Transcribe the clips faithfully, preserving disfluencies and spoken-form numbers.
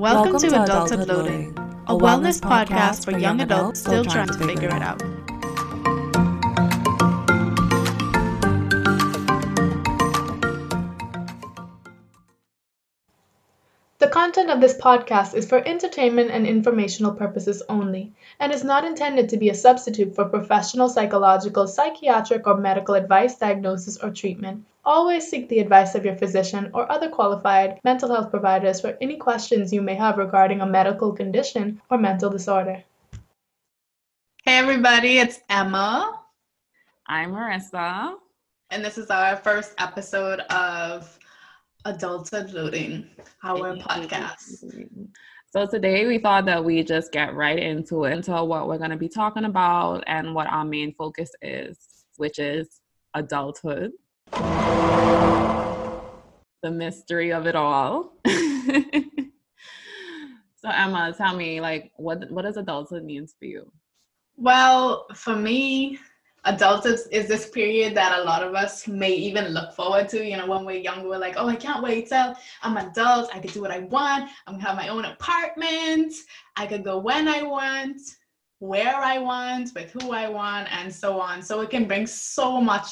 Welcome, Welcome to, to Adulthood, Adulthood Loading, Loading, a wellness, wellness podcast for young adults still trying to figure it out. The content of this podcast is for entertainment and informational purposes only, and is not intended to be a substitute for professional psychological, psychiatric, or medical advice, diagnosis, or treatment. Always seek the advice of your physician or other qualified mental health providers for any questions you may have regarding a medical condition or mental disorder. Hey everybody, it's Emma. I'm Marissa. And this is our first episode of Adulthood Loading, our podcast. So today we thought that we just get right into it, into what we're going to be talking about and what our main focus is, which is adulthood. The mystery of it all. So Emma, tell me, like, what what does adulthood mean for you? Well, for me, adulthood is this period that a lot of us may even look forward to. You know, when we're young, we're like, oh, I can't wait till I'm adult. I can do what I want. I'm gonna have my own apartment. I could go when I want, where I want, with who I want, and so on. So it can bring so much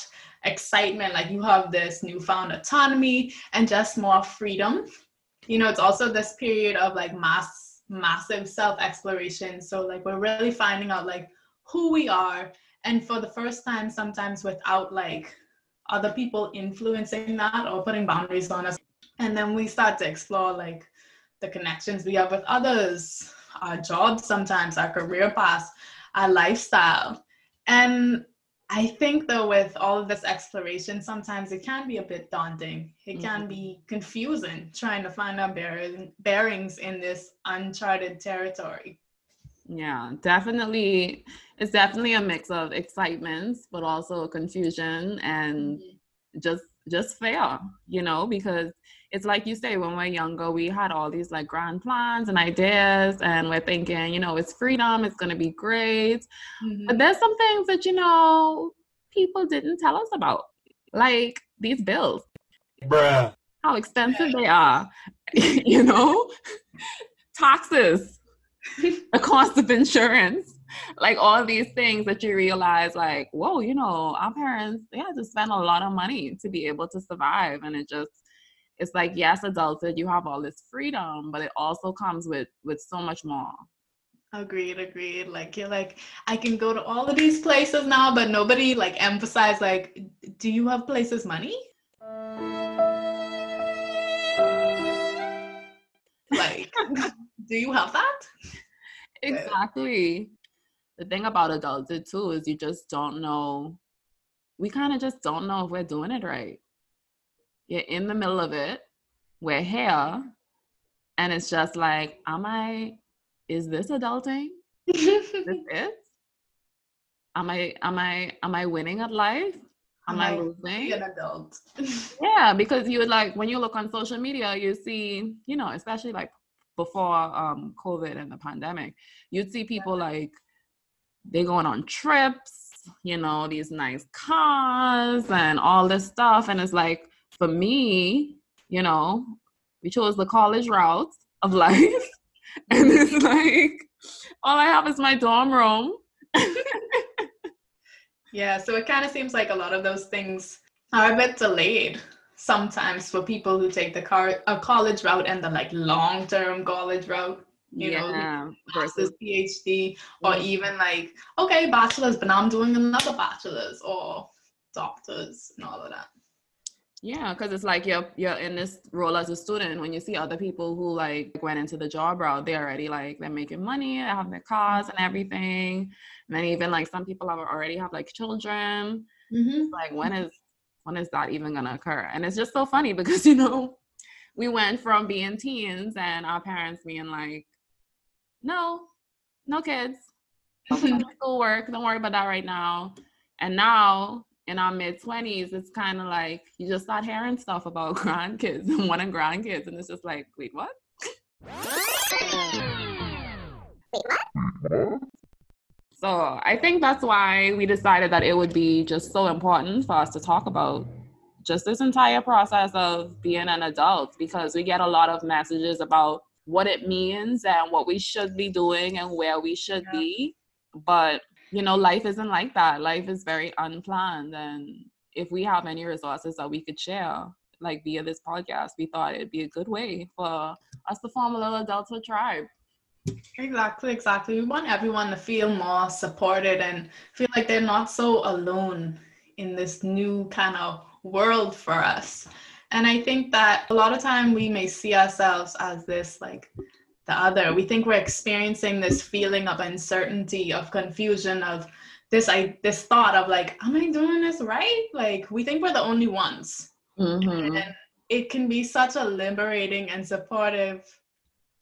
excitement. Like, you have this newfound autonomy and just more freedom. You know, it's also this period of like mass, massive self-exploration. So like, we're really finding out like who we are. And for the first time, sometimes without like other people influencing that or putting boundaries on us. And then we start to explore like the connections we have with others, our jobs sometimes, our career paths, our lifestyle. And I think though, with all of this exploration, sometimes it can be a bit daunting. It can mm-hmm. be confusing trying to find our bearing, bearings in this uncharted territory. Yeah, definitely. It's definitely a mix of excitement, but also confusion and just just fear, you know, because it's like you say, when we're younger, we had all these like grand plans and ideas, and we're thinking, you know, it's freedom, it's going to be great. Mm-hmm. But there's some things that, you know, people didn't tell us about, like these bills. Bruh. How expensive they are, you know, taxes. The cost of insurance, like all these things that you realize, like, whoa, you know, our parents, they had to spend a lot of money to be able to survive. And it just, it's like, yes, adulthood, you have all this freedom, but it also comes with, with so much more. Agreed, agreed. Like, you're like, I can go to all of these places now, but nobody like emphasized, like, do you have places money? Like, do you have that? Exactly. The thing about adulthood too is you just don't know. We kind of just don't know if we're doing it right. You're in the middle of it. We're here. And it's just like, am I, is this adulting? Is this it? Am I, am I, am I winning at life? Am, am I losing? An adult. Yeah, because you would like, when you look on social media, you see, you know, especially like before um, COVID and the pandemic, you'd see people like, they're going on trips, you know, these nice cars and all this stuff. And it's like, for me, you know, we chose the college route of life. And it's like, all I have is my dorm room. Yeah, so it kind of seems like a lot of those things are a bit delayed sometimes for people who take the car, a college route and the like long-term college route, you yeah, know, versus PhD, or yeah. even like, okay, bachelor's, but now I'm doing another bachelor's or doctors and all of that. Yeah, because it's like you're you're in this role as a student. When you see other people who like went into the job route, they're already like, they're making money, they have their cars and everything. And then even like some people have already have like children. Mm-hmm. Like, when is when is that even gonna occur? And it's just so funny because, you know, we went from being teens and our parents being like, no, no kids, school work, don't worry about that right now. And now, in our mid-twenties, it's kind of like you just start hearing stuff about grandkids and wanting grandkids, and it's just like, wait, what? So I think that's why we decided that it would be just so important for us to talk about just this entire process of being an adult, because we get a lot of messages about what it means and what we should be doing and where we should yeah. be. But, you know, life isn't like that. Life is very unplanned. And if we have any resources that we could share, like via this podcast, we thought it'd be a good way for us to form a little adulthood tribe. Exactly, exactly. We want everyone to feel more supported and feel like they're not so alone in this new kind of world for us. And I think that a lot of time we may see ourselves as this, like the other. We think we're experiencing this feeling of uncertainty, of confusion, of this I this thought of like, am I doing this right? Like, we think we're the only ones. Mm-hmm. And it can be such a liberating and supportive,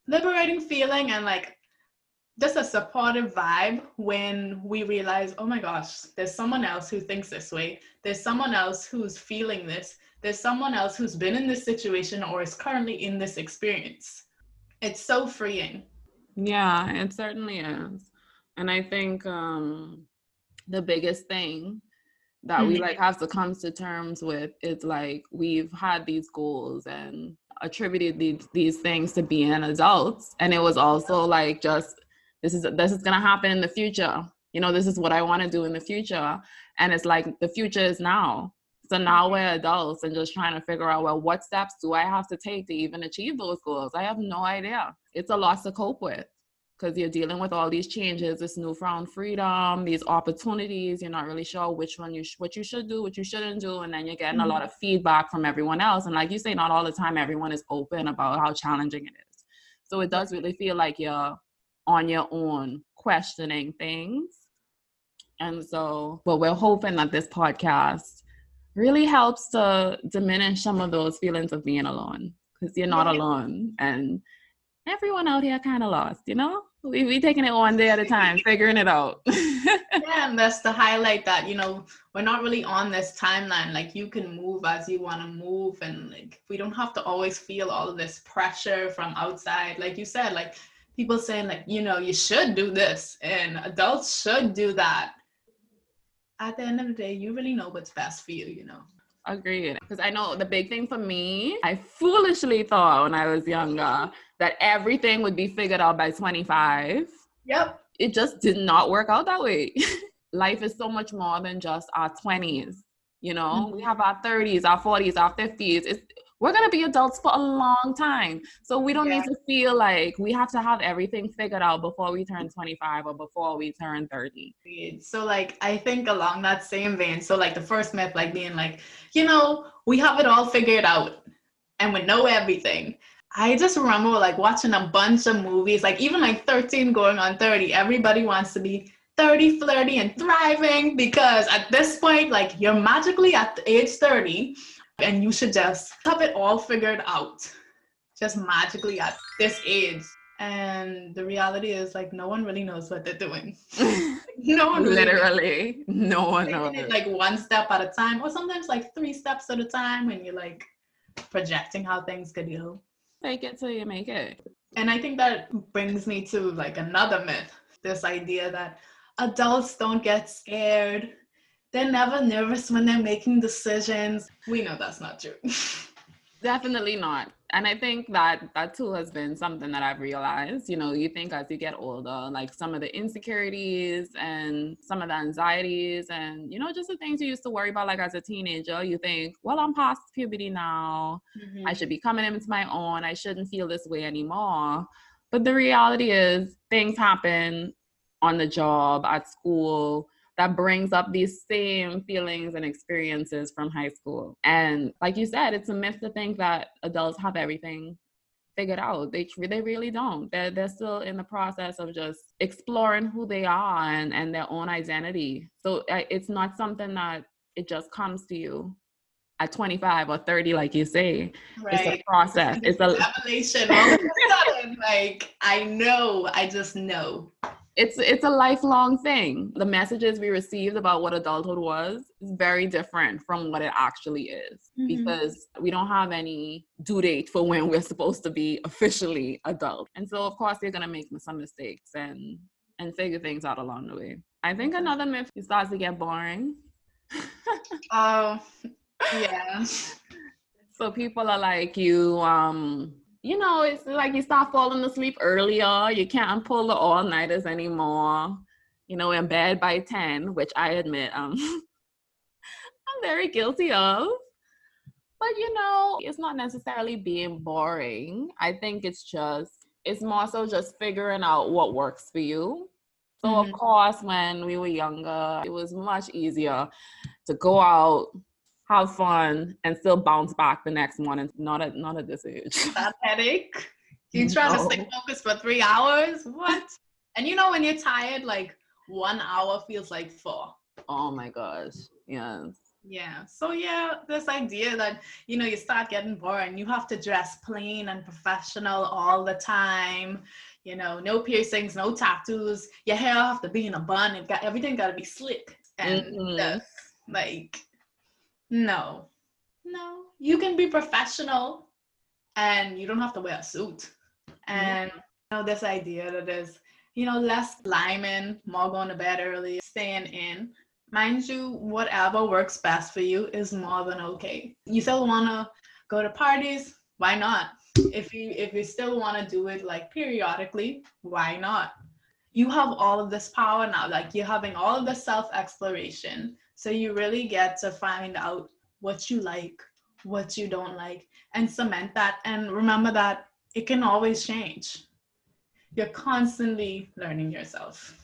liberating feeling, and like just a supportive vibe when we realize, oh my gosh, there's someone else who thinks this way. There's someone else who's feeling this. There's someone else who's been in this situation or is currently in this experience. It's so freeing. Yeah, it certainly is. And I think um, the biggest thing that mm-hmm. we like have to come to terms with is like, we've had these goals and attributed these, these things to being adults. And it was also like, just, this is, this is going to happen in the future. You know, this is what I want to do in the future. And it's like, the future is now. So now we're adults and just trying to figure out, well, what steps do I have to take to even achieve those goals? I have no idea. It's a lot to cope with because you're dealing with all these changes, this newfound freedom, these opportunities. You're not really sure which one you sh- what you should do, what you shouldn't do. And then you're getting mm-hmm. a lot of feedback from everyone else. And like you say, not all the time everyone is open about how challenging it is. So it does really feel like you're on your own questioning things. And so, but we're hoping that this podcast really helps to diminish some of those feelings of being alone, because you're not alone and everyone out here kind of lost, you know? We we taking it one day at a time, figuring it out. Yeah, and that's to highlight that, you know, we're not really on this timeline. Like, you can move as you want to move, and like, we don't have to always feel all of this pressure from outside. Like you said, like people saying like, you know, you should do this and adults should do that. At the end of the day, you really know what's best for you, you know? Agreed. Because I know the big thing for me, I foolishly thought when I was younger that everything would be figured out by twenty-five. Yep. It just did not work out that way. Life is so much more than just our twenties, you know? Mm-hmm. We have our thirties, our forties, our fifties. It's, we're going to be adults for a long time. So we don't yeah. need to feel like we have to have everything figured out before we turn twenty-five or before we turn thirty. So like, I think along that same vein, so like the first myth, like being like, you know, we have it all figured out and we know everything. I just remember like watching a bunch of movies, like even like thirteen going on thirty, everybody wants to be thirty, flirty and thriving, because at this point, like you're magically at age thirty. And you should just have it all figured out, just magically at this age. And the reality is, like, no one really knows what they're doing. No one really literally knows. No one knows. It, like, one step at a time, or sometimes like three steps at a time when you're like projecting how things could go. Take it till you make it. And I think that brings me to like another myth, this idea that adults don't get scared. They're never nervous when they're making decisions. We know that's not true. Definitely not. And I think that that too has been something that I've realized. You know, you think as you get older, like some of the insecurities and some of the anxieties and, you know, just the things you used to worry about, like as a teenager, you think, well, I'm past puberty now. Mm-hmm. I should be coming into my own. I shouldn't feel this way anymore. But the reality is things happen on the job, at school, that brings up these same feelings and experiences from high school. And like you said, it's a myth to think that adults have everything figured out. They they really don't. They're, they're still in the process of just exploring who they are and, and their own identity. So it's not something that it just comes to you at twenty-five or thirty, like you say. Right. It's a process. It's, it's a revelation. All of a sudden, like, I know, I just know. It's it's a lifelong thing. The messages we received about what adulthood was is very different from what it actually is, mm-hmm. because we don't have any due date for when we're supposed to be officially adult. And so, of course, you're going to make some mistakes and, and figure things out along the way. I think another myth is starts to get boring. Oh, yeah. So people are like, you... um. you know, it's like you start falling asleep earlier. You can't pull the all-nighters anymore. You know, in bed by ten, which I admit um, I'm very guilty of. But, you know, it's not necessarily being boring. I think it's just, it's more so just figuring out what works for you. So, mm-hmm. of course, when we were younger, it was much easier to go out, have fun, and still bounce back the next morning. Not at, not at this age. That headache? You try no. to stay focused for three hours? What? And, you know, when you're tired, like, one hour feels like four. Oh, my gosh. Yes. Yeah. So, yeah, this idea that, you know, you start getting boring. You have to dress plain and professional all the time. You know, no piercings, no tattoos. Your hair have to be in a bun. It got, everything got to be slick. And mm-hmm. stuff. Like, no. No. You can be professional and you don't have to wear a suit. And, mm-hmm. you know, this idea that there's, you know, less climbing, more going to bed early, staying in. Mind you, whatever works best for you is more than okay. You still want to go to parties? Why not? If you if you still want to do it like periodically, why not? You have all of this power now. Like, you're having all of the self-exploration. So you really get to find out what you like, what you don't like, and cement that. And remember that it can always change. You're constantly learning yourself.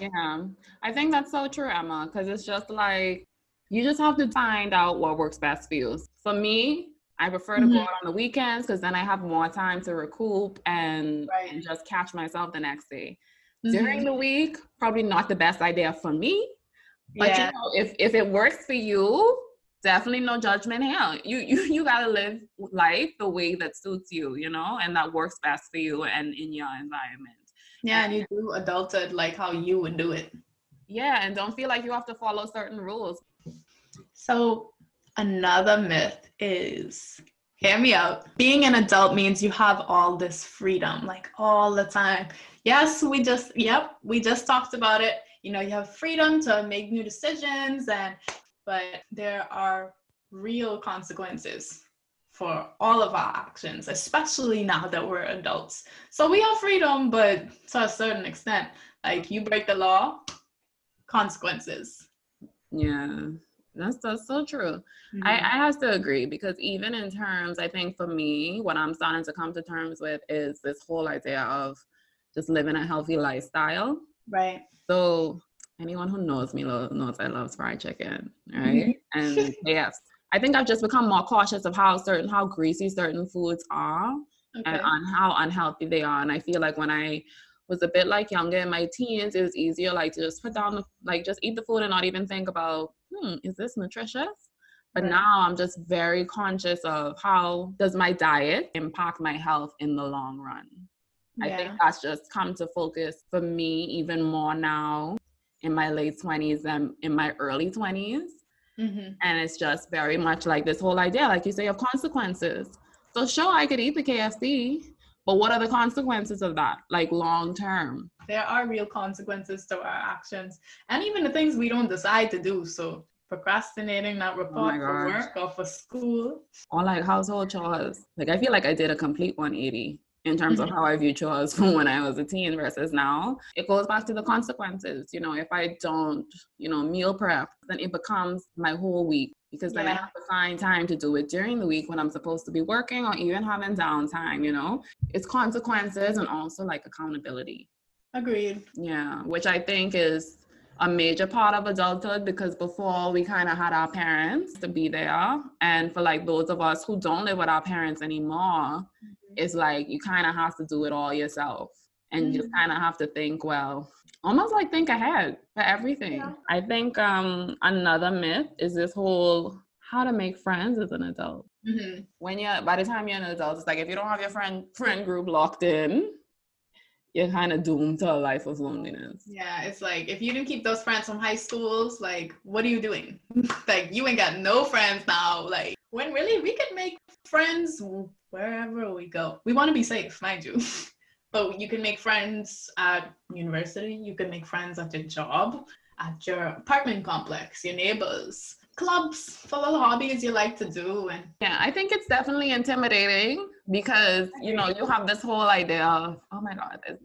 Yeah, I think that's so true, Emma, because it's just like, you just have to find out what works best for you. For me, I prefer to mm-hmm. go out on the weekends because then I have more time to recoup and, right. and just catch myself the next day. Mm-hmm. During the week, probably not the best idea for me. But yeah. you know, if, if it works for you, definitely no judgment here. You, you, you got to live life the way that suits you, you know, and that works best for you and in your environment. Yeah, and you do adulthood like how you would do it. Yeah, and don't feel like you have to follow certain rules. So another myth is, hear me out, being an adult means you have all this freedom, like all the time. Yes, we just, yep, we just talked about it. You know, you have freedom to make new decisions, and but there are real consequences for all of our actions, especially now that we're adults. So we have freedom, but to a certain extent, like, you break the law, consequences. Yeah, that's, that's so true. Mm-hmm. I, I have to agree, because even in terms, I think for me, what I'm starting to come to terms with is this whole idea of just living a healthy lifestyle. Right. So anyone who knows me lo- knows I love fried chicken, right? Mm-hmm. And yes. I think I've just become more cautious of how certain, how greasy certain foods are, okay. and on how unhealthy they are. And I feel like when I was a bit like younger in my teens, it was easier like to just put down, the, like just eat the food and not even think about, hmm, is this nutritious? But right. now I'm just very conscious of how does my diet impact my health in the long run. Yeah. I think that's just come to focus for me even more now in my late twenties than in my early twenties. Mm-hmm. And it's just very much like this whole idea, like you say, of consequences. So sure, I could eat the K F C, but what are the consequences of that, like long term? There are real consequences to our actions and even the things we don't decide to do. So procrastinating that report oh for work or for school. Or like household chores. Like, I feel like I did a complete one eighty in terms mm-hmm. of how I view chores from when I was a teen versus now. It goes back to the consequences. You know, if I don't, you know, meal prep, then it becomes my whole week, because then yeah. I have to find time to do it during the week when I'm supposed to be working or even having downtime, you know. It's consequences and also like accountability. Agreed. Yeah, which I think is a major part of adulthood, because before we kind of had our parents to be there. And for like those of us who don't live with our parents anymore, it's like you kind of have to do it all yourself, and mm-hmm. you just kind of have to think, well, almost like think ahead for everything. Yeah. I think um, another myth is this whole how to make friends as an adult. Mm-hmm. When you're, by the time you're an adult, it's like if you don't have your friend friend group locked in, you're kind of doomed to a life of loneliness. Yeah, it's like if you didn't keep those friends from high schools, like what are you doing? Like you ain't got no friends now. Like when really we could make friends wherever we go. We want to be safe, mind you. But you can make friends at university. You can make friends at your job, at your apartment complex, your neighbors. clubs full of hobbies you like to do. And yeah, I think it's definitely intimidating because, you know, you have this whole idea of, oh my God, is,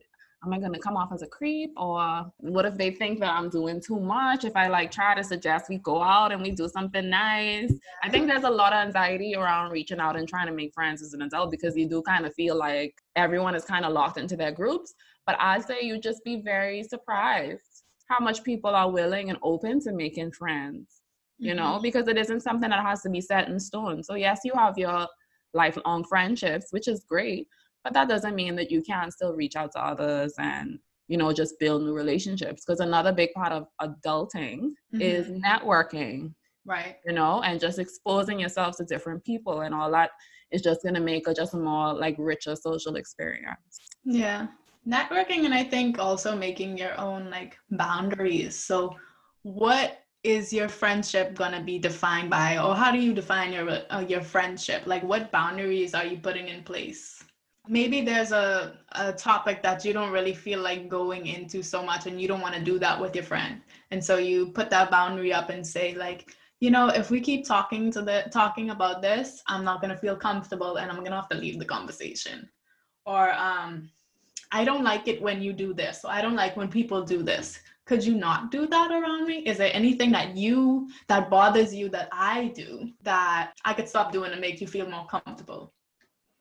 am I going to come off as a creep? Or what if they think that I'm doing too much? If I like try to suggest we go out and we do something nice. I think there's a lot of anxiety around reaching out and trying to make friends as an adult because you do kind of feel like everyone is kind of locked into their groups. But I say you just be very surprised how much people are willing and open to making friends, you mm-hmm. know, because it isn't something that has to be set in stone. So yes, you have your lifelong friendships, which is great, but that doesn't mean that you can't still reach out to others and, you know, just build new relationships. Because another big part of adulting mm-hmm. is networking, right? You know, and just exposing yourself to different people and all that is just going to make a just a more like richer social experience. Yeah. Networking, and I think also making your own like boundaries. So what is your friendship going to be defined by, or how do you define your uh, your friendship? Like what boundaries are you putting in place? Maybe there's a, a topic that you don't really feel like going into so much and you don't want to do that with your friend. And so you put that boundary up and say like, you know, if we keep talking to the talking about this, I'm not going to feel comfortable and I'm going to have to leave the conversation. Or um, I don't like it when you do this. So I don't like when people do this. Could you not do that around me? Is there anything that you, that bothers you that I do that I could stop doing to make you feel more comfortable?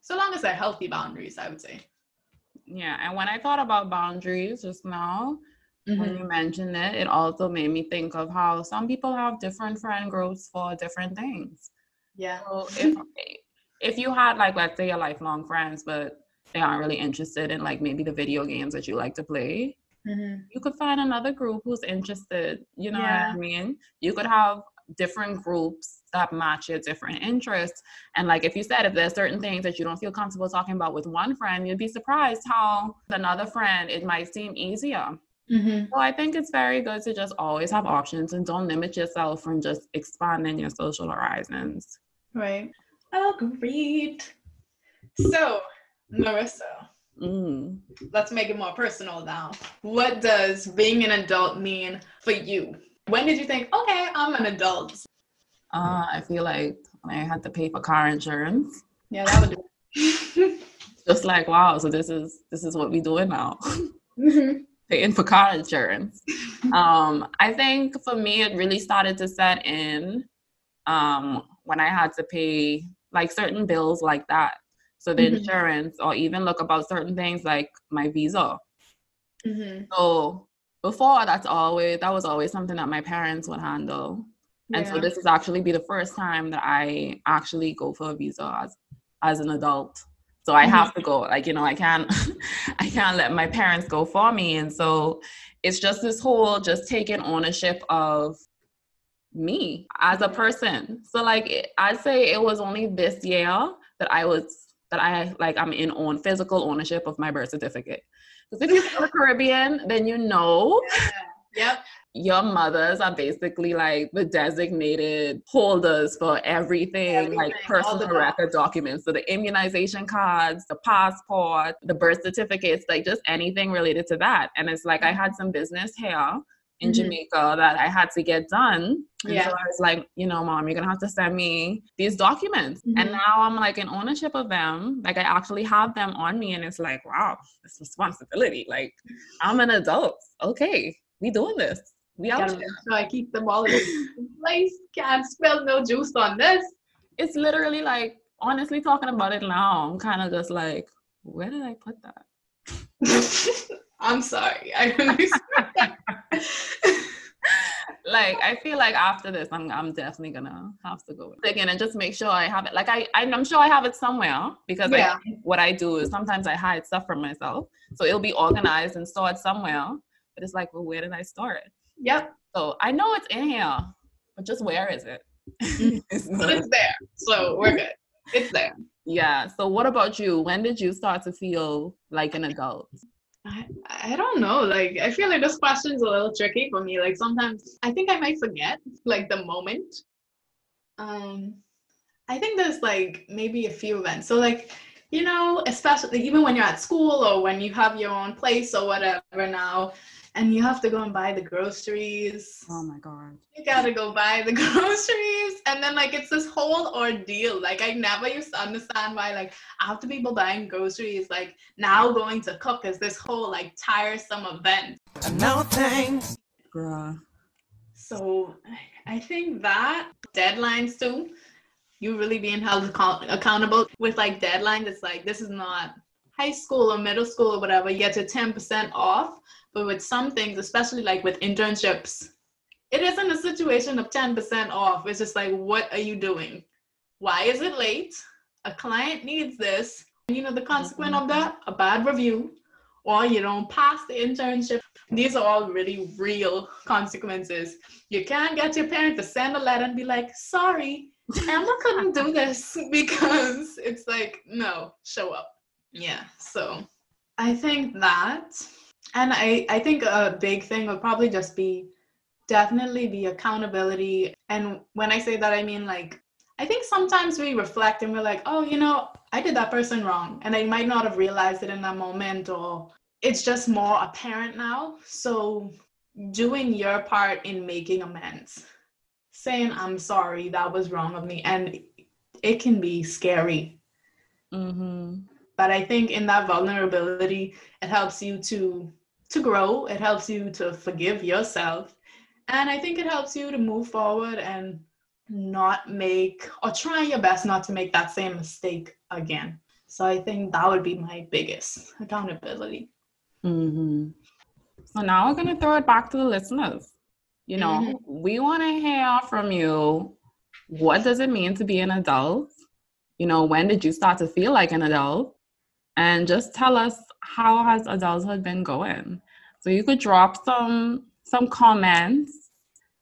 So long as they're healthy boundaries, I would say. Yeah. And when I thought about boundaries just now, mm-hmm. when you mentioned it, it also made me think of how some people have different friend groups for different things. Yeah. So if, if you had like, let's say your lifelong friends, but they aren't really interested in like maybe the video games that you like to play, mm-hmm. you could find another group who's interested. You know yeah. what I mean? You could have different groups that match your different interests. And like if you said, if there's certain things that you don't feel comfortable talking about with one friend, you'd be surprised how with another friend it might seem easier. Mm-hmm. So I think it's very good to just always have options and don't limit yourself from just expanding your social horizons. Right. Agreed. So Marissa, mm. let's make it more personal now. What does being an adult mean for you? When did you think, okay, I'm an adult? Uh, I feel like when I had to pay for car insurance. Yeah, that would do. Just like, wow, so this is this is what we're doing now. Mm-hmm. Paying for car insurance. um, I think for me, it really started to set in um, when I had to pay like certain bills like that. So the mm-hmm. insurance, or even look about certain things like my visa. Mm-hmm. So before, that's always that was always something that my parents would handle. Yeah. And so this is actually be the first time that I actually go for a visa as as an adult. So I mm-hmm. have to go. Like, you know, I can't I can't let my parents go for me. And so it's just this whole just taking ownership of me as a person. So like I'd say it was only this year that I was that I like I'm in on physical ownership of my birth certificate. Because if you're from the Caribbean, then you know yeah. yep. your mothers are basically like the designated holders for everything, everything. Like personal record documents. So the immunization cards, the passport, the birth certificates, like just anything related to that. And it's like I had some business here in mm-hmm. Jamaica that I had to get done. And yeah. so I was like, you know, Mom, you're going to have to send me these documents. Mm-hmm. And now I'm like in ownership of them. Like I actually have them on me. And it's like, wow, it's responsibility. Like I'm an adult. Okay. We doing this. We out here. So I keep them all in place. Can't spill no juice on this. It's literally like, honestly talking about it now, I'm kind of just like, where did I put that? I'm sorry. I don't understand that. Like I feel like after this I'm I'm definitely gonna have to go with it again and just make sure I have it. Like I I'm sure I have it somewhere because yeah. I, what I do is sometimes I hide stuff from myself, so it'll be organized and stored somewhere, but it's like, well, where did I store it? Yep. So I know it's in here, but just where is it? It's, not- it's there, so we're good. It's there. Yeah. So what about you? When did you start to feel like an adult? I, I don't know. Like, I feel like this question's a little tricky for me. Like, sometimes I think I might forget, like, the moment. Um, I think there's, like, maybe a few events. So, like, you know, especially even when you're at school or when you have your own place or whatever now, and you have to go and buy the groceries. Oh my God. You gotta go buy the groceries. And then like, it's this whole ordeal. Like I never used to understand why like after people buying groceries, like now going to cook is this whole like tiresome event. No thanks. Bruh. So I think that deadlines too, you really being held account- accountable with like deadlines. It's like, this is not high school or middle school or whatever, you get to ten percent off. But with some things, especially like with internships, it isn't a situation of ten percent off. It's just like, what are you doing? Why is it late? A client needs this. And you know, the consequence mm-hmm. of that, a bad review, or you don't pass the internship. These are all really real consequences. You can't get your parent to send a letter and be like, sorry, Emma couldn't do this, because it's like, no, show up. Yeah, so I think that, and I, I think a big thing would probably just be definitely be accountability. And when I say that, I mean like, I think sometimes we reflect and we're like, oh, you know, I did that person wrong. And I might not have realized it in that moment, or it's just more apparent now. So doing your part in making amends, saying, I'm sorry, that was wrong of me. And it can be scary. Mm-hmm. But I think in that vulnerability, it helps you to to grow. It helps you to forgive yourself. And I think it helps you to move forward and not make, or try your best not to make that same mistake again. So I think that would be my biggest accountability. Mm-hmm. So now we're going to throw it back to the listeners. You know, mm-hmm. we want to hear from you. What does it mean to be an adult? You know, when did you start to feel like an adult? And just tell us, how has adulthood been going? So you could drop some some comments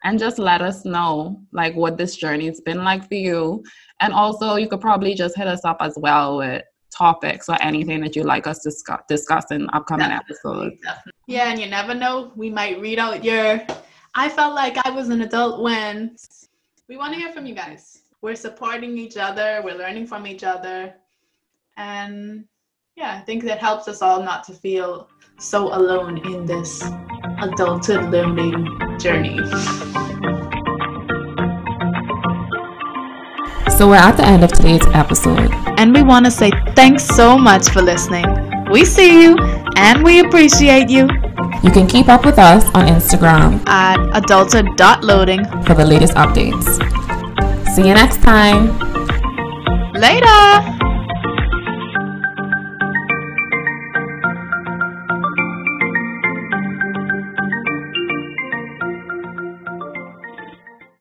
and just let us know, like, what this journey's been like for you. And also, you could probably just hit us up as well with topics or anything that you'd like us to discuss, discuss in upcoming definitely, episodes. Definitely. Yeah, and you never know. We might read out your, I felt like I was an adult when. We want to hear from you guys. We're supporting each other. We're learning from each other. And yeah, I think that helps us all not to feel so alone in this adulthood learning journey. So we're at the end of today's episode. And we want to say thanks so much for listening. We see you and we appreciate you. You can keep up with us on Instagram at adulthood dot loading for the latest updates. See you next time. Later.